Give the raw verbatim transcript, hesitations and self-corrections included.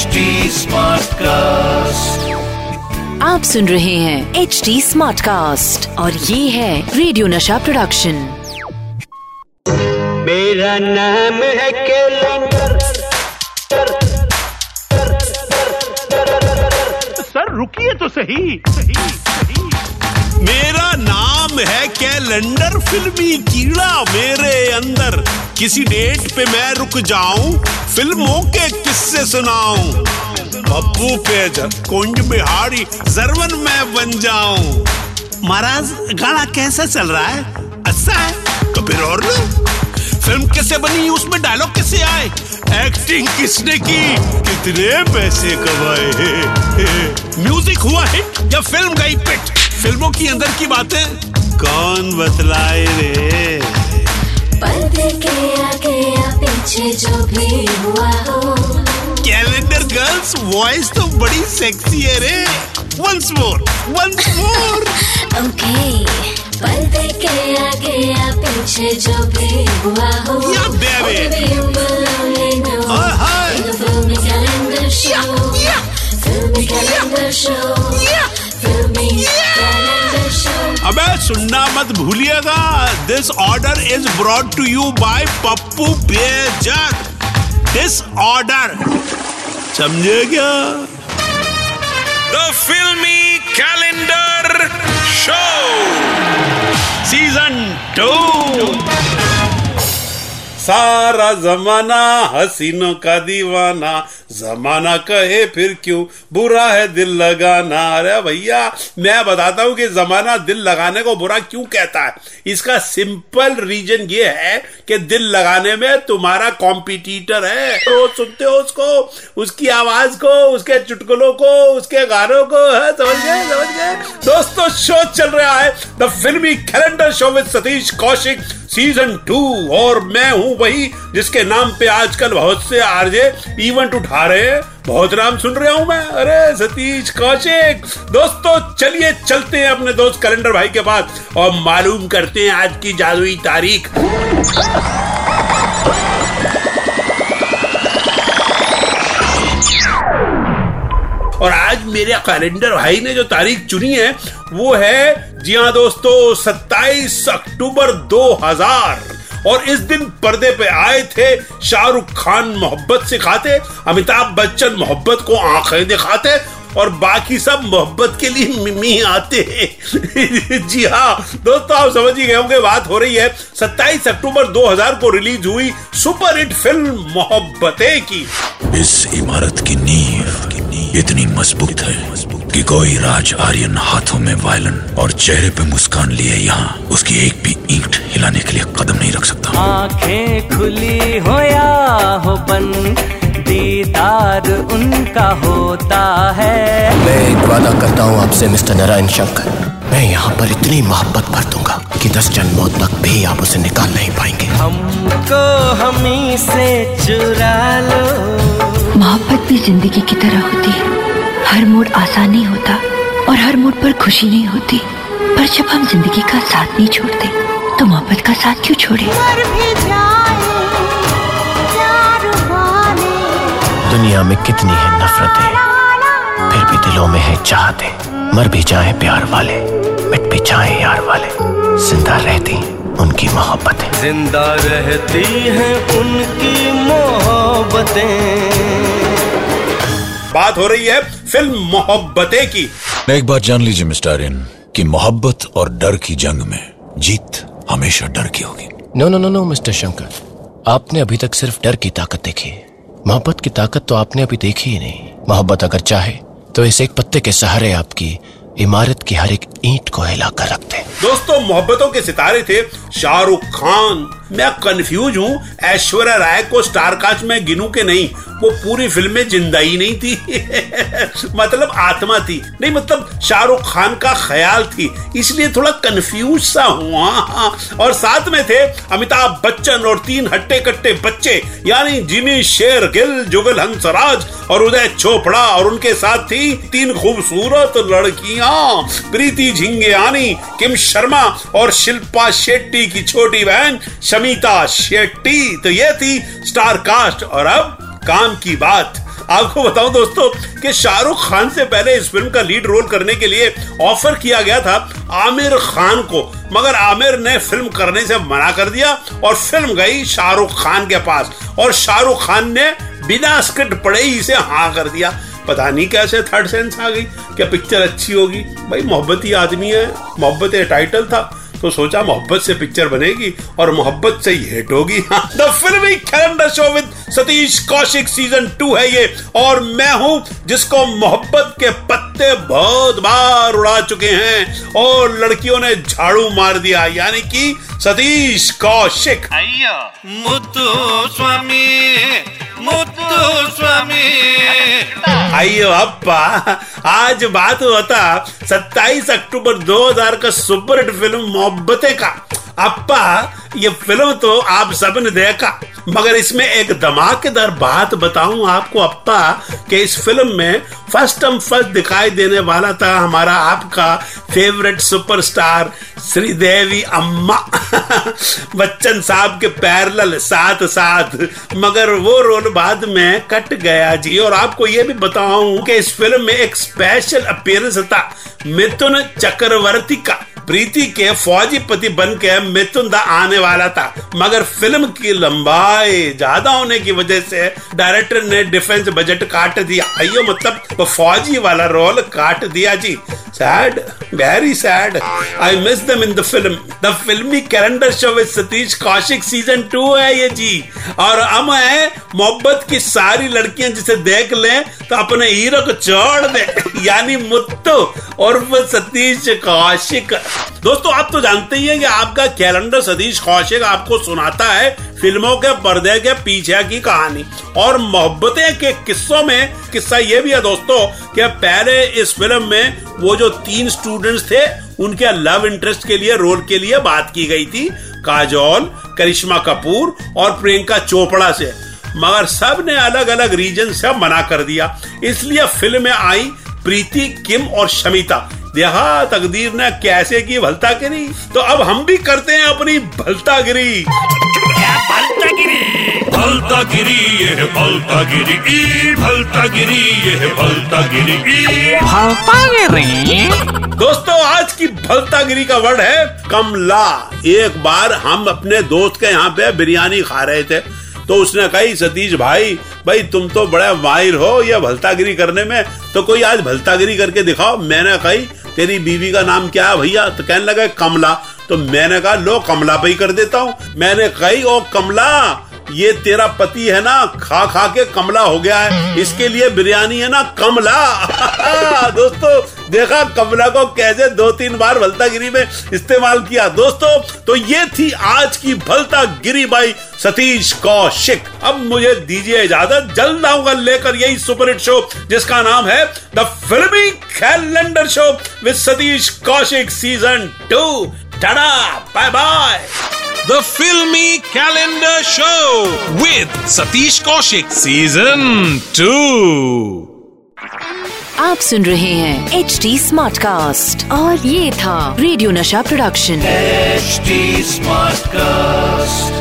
H T Smartcast, आप सुन रहे हैं एच टी स्मार्टकास्ट और ये है रेडियो नशा प्रोडक्शन। मेरा नाम है कैलेंडर। सर रुकिए तो सही, सही, सही। मेरा नाम है कैलेंडर, फिल्मी कीड़ा मेरे अंदर। किसी डेट पे मैं रुक जाऊं, फिल्मों के किस्से सुनाऊं। पप्पू पे कुंज बिहारी जरवन में बन जाऊं। महाराज गाना कैसा चल रहा है? अच्छा है तो फिर और लो। फिल्म कैसे बनी, उसमें डायलॉग कैसे आए, एक्टिंग किसने की, कितने पैसे कमाए, म्यूजिक हुआ हिट या फिल्म गई पिट, फिल्मों की अंदर की बातें कौन बतलाए रे। पर्दे के आगे या पीछे जो भी हुआ हो। कैलेंडर गर्ल्स वॉइस तो बड़ी सेक्सी है रे। Once more, once more. Okay, पर्दे के आगे या पीछे जो भी हुआ हो। या बेबी, हाय हाय, filmy calendar show, filmy calendar show, filmy calendar show. अबे सुनना मत भूलिएगा। This order is brought to you by Pappu Bejak. This order समझे क्या? The Filmy Calendar Show Season two। सारा जमाना हसीनों का दीवाना, जमाना कहे फिर क्यों बुरा है दिल लगाना। अरे भैया मैं बताता हूं कि जमाना दिल लगाने को बुरा क्यों कहता है। इसका सिंपल रीजन ये है कि दिल लगाने में तुम्हारा कॉम्पिटिटर है। तो सुनते हो उसको, उसकी आवाज को, उसके चुटकुलों को, उसके गानों को, है समझ गए समझ गए दोस्तों। शो चल रहा है the filmy calendar show with Satish Kaushik season two, और मैं हूं वही जिसके नाम पे आजकल बहुत से आरजे इवेंट उठा रहे हैं। बहुत नाम सुन रहा हूं मैं। अरे सतीश कौशिक। दोस्तों चलिए चलते हैं अपने दोस्त कैलेंडर भाई के पास और मालूम करते हैं आज की जादुई तारीख। और आज मेरे कैलेंडर भाई ने जो तारीख चुनी है वो है, जी हाँ दोस्तों, सत्ताईस अक्टूबर दो हजार। और इस दिन पर्दे पे आए थे शाहरुख खान मोहब्बत सिखाते, अमिताभ बच्चन मोहब्बत को आंखें दिखाते और बाकी सब मोहब्बत के लिए मिमी आते। जी हाँ दोस्तों आप समझ ही गए होंगे बात हो रही है। सत्ताईस अक्टूबर दो हजार को रिलीज हुई सुपर हिट फिल्म मोहब्बतें की। इस इमारत की नींव इतनी मजबूत है कि कोई राज आर्यन हाथों में वायलन और चेहरे पे मुस्कान लिए यहाँ उसकी एक भी ईंट हिलाने के लिए कदम नहीं रख सकता। आंखें खुली हो या हो बंद, दीदार उनका होता है। मैं एक वादा करता हूँ आपसे मिस्टर नारायण शंकर, मैं यहाँ पर इतनी मोहब्बत भर दूंगा कि दस जन्मों तक भी आप उसे निकाल नहीं पाएंगे। हमको हमी से चुरा लो। मोहब्बत भी जिंदगी की तरह होती है, हर मोड़ आसान नहीं होता और हर मोड़ पर खुशी नहीं होती, पर जब हम जिंदगी का साथ नहीं छोड़ते तो मोहब्बत का साथ क्यों छोड़े। दुनिया में कितनी है नफरतें, फिर भी दिलों में है चाहतें। मर भी जाए प्यार वाले, मिट भी जाए यार वाले, जिंदा रहती उनकी मोहब्बतें, जिंदा रहती है उनकी मोहब्बतें। बात हो रही है फिल्म मोहब्बतें की। एक बात जान लीजिए मिस्टर आर्यन कि मोहब्बत और डर की जंग में जीत हमेशा डर की होगी। No no no no mister Shankar, आपने अभी तक सिर्फ डर की ताकत देखी है, मोहब्बत की ताकत तो आपने अभी देखी ही नहीं। मोहब्बत अगर चाहे तो इस एक पत्ते के सहारे आपकी इमारत की हर एक ईंट को हिलाकर रखते। दोस्तों मोहब्बतों के सितारे थे शाहरुख खान। मैं कंफ्यूज हूँ, ऐश्वर्या राय को स्टार कास्ट में गिनूं के नहीं, वो पूरी फिल्म में जिंदा ही नहीं थी। मतलब आत्मा थी नहीं, मतलब शाहरुख खान का ख्याल थी, इसलिए थोड़ा कंफ्यूज सा हुआ। और साथ में थे अमिताभ बच्चन और तीन हट्टे कट्टे बच्चे यानी जिमी शेरगिल, जुगल हंसराज और उदय चोपड़ा, और उनके साथ थी तीन खूबसूरत लड़कियां प्रीति झिंगियानी, किम शर्मा और शिल्पा शेट्टी की छोटी बहन शमीता शेट्टी। तो ये थी स्टार कास्ट। और अब काम की बात। आपको बताऊं दोस्तों कि शाहरुख खान से पहले इस फिल्म का लीड रोल करने के लिए ऑफर किया गया था आमिर खान को, मगर आमिर ने फिल्म करने से मना कर दिया और फिल्म गई शाहरुख खान के पास और शाहरुख खान ने बिना स्क्रिप्ट पढ़े ही इसे हाँ कर दिया। पता नहीं कैसे थर्ड सेंस आ गई, क्या पिक्चर अच्छी होगी। भाई मोहब्बती आदमी है, मोहब्बतें टाइटल था तो सोचा मोहब्बत से पिक्चर बनेगी और मोहब्बत से ही हिट होगी। The filmy calendar show with Satish Kaushik season two है ये, और मैं हूं जिसको मोहब्बत के पत्ते बहुत बार उड़ा चुके हैं और लड़कियों ने झाड़ू मार दिया, यानी कि सतीश कौशिक। मुत्तू स्वामी मुत्तू स्वामी आइयो अप्पा, आज बात होता सत्ताईस अक्टूबर दो हज़ार का सुपरहिट फिल्म मोहब्बतें का। अप्पा ये फिल्म तो आप सबने देखा, मगर इसमें एक धमाकेदार बात बताऊं आपको अप्पा कि इस फिल्म में फर्स्ट हम फर्स्ट दिखाई देने वाला था हमारा आपका फेवरेट सुपरस्टार श्रीदेवी अम्मा बच्चन साहब के पैरेलल साथ साथ, मगर वो रोल बाद में कट गया जी। और आपको ये भी बताऊं कि इस फिल्म में एक स्पेशल अपीयरेंस था मिथुन चक्रवर्ती का। प्रीति के फौजी पति बनकर मिथुन दा आने वाला था, मगर फिल्म की लंबाई ज्यादा होने की वजह से डायरेक्टर ने डिफेंस बजट काट दिया। अयो मतलब फौजी वाला रोल काट दिया जी। Sad, very sad. I miss them in the film. The filmy calendar show with Satish Kaushik season two है ये जी, और हम है मोहब्बत की सारी लड़कियां जिसे देख लें तो अपने हीरो को छोड़ दे, यानी मुत्तू और सतीश कौशिक। दोस्तों आप तो जानते ही हैं कि आपका कैलेंडर सतीश कौशिक आपको सुनाता है फिल्मों के पर्दे के पीछे की कहानी और मोहब्बतें के किस्सों में किस्सा ये भी है दोस्तों कि पहले इस फिल्म में वो जो तीन स्टूडेंट्स थे उनके लव इंटरेस्ट के लिए रोल के लिए बात की गई थी काजोल, करिश्मा कपूर और प्रियंका चोपड़ा से, मगर सब ने अलग अलग रीजन से मना कर दिया। इसलिए फिल्म में आई प्रीति, किम और शमिता। देखा तकदीर ने कैसे की भलता गिरी, तो अब हम भी करते हैं अपनी भलता गिरी। भलता गिरी भलता गिरी ये भलता गिरी ई भलता गिरी ये भलता गिरी ई भलता गिरी। दोस्तों आज की भलता गिरी का वर्ड है कमला। एक बार हम अपने दोस्त के यहाँ पे बिरयानी खा रहे थे तो उसने कही सतीश भाई भाई तुम तो बड़ा माहिर हो यह भलतागिरी करने में, तो कोई आज भलतागिरी करके दिखाओ। मैंने कही तेरी बीवी का नाम क्या है भैया, तो कहने लगा कमला। तो मैंने कहा लो कमला पे ही कर देता हूं। मैंने कही ओ कमला ये तेरा पति है ना, खा खा के कमला हो गया है, इसके लिए बिरयानी है ना कमला। दोस्तों देखा कमला को कैसे दो तीन बार भलतागिरी में इस्तेमाल किया। दोस्तों तो ये थी आज की भलतागिरी बाई सतीश कौशिक। अब मुझे दीजिए इजाजत, जल्द आऊंगा लेकर यही सुपरहिट शो जिसका नाम है the filmy calendar show with Satish Kaushik season two. Tata bye bye. The Filmy Calendar Show with Satish Kaushik Season two। आप सुन रहे हैं H T Smartcast और ये था रेडियो नशा प्रोडक्शन H T Smartcast।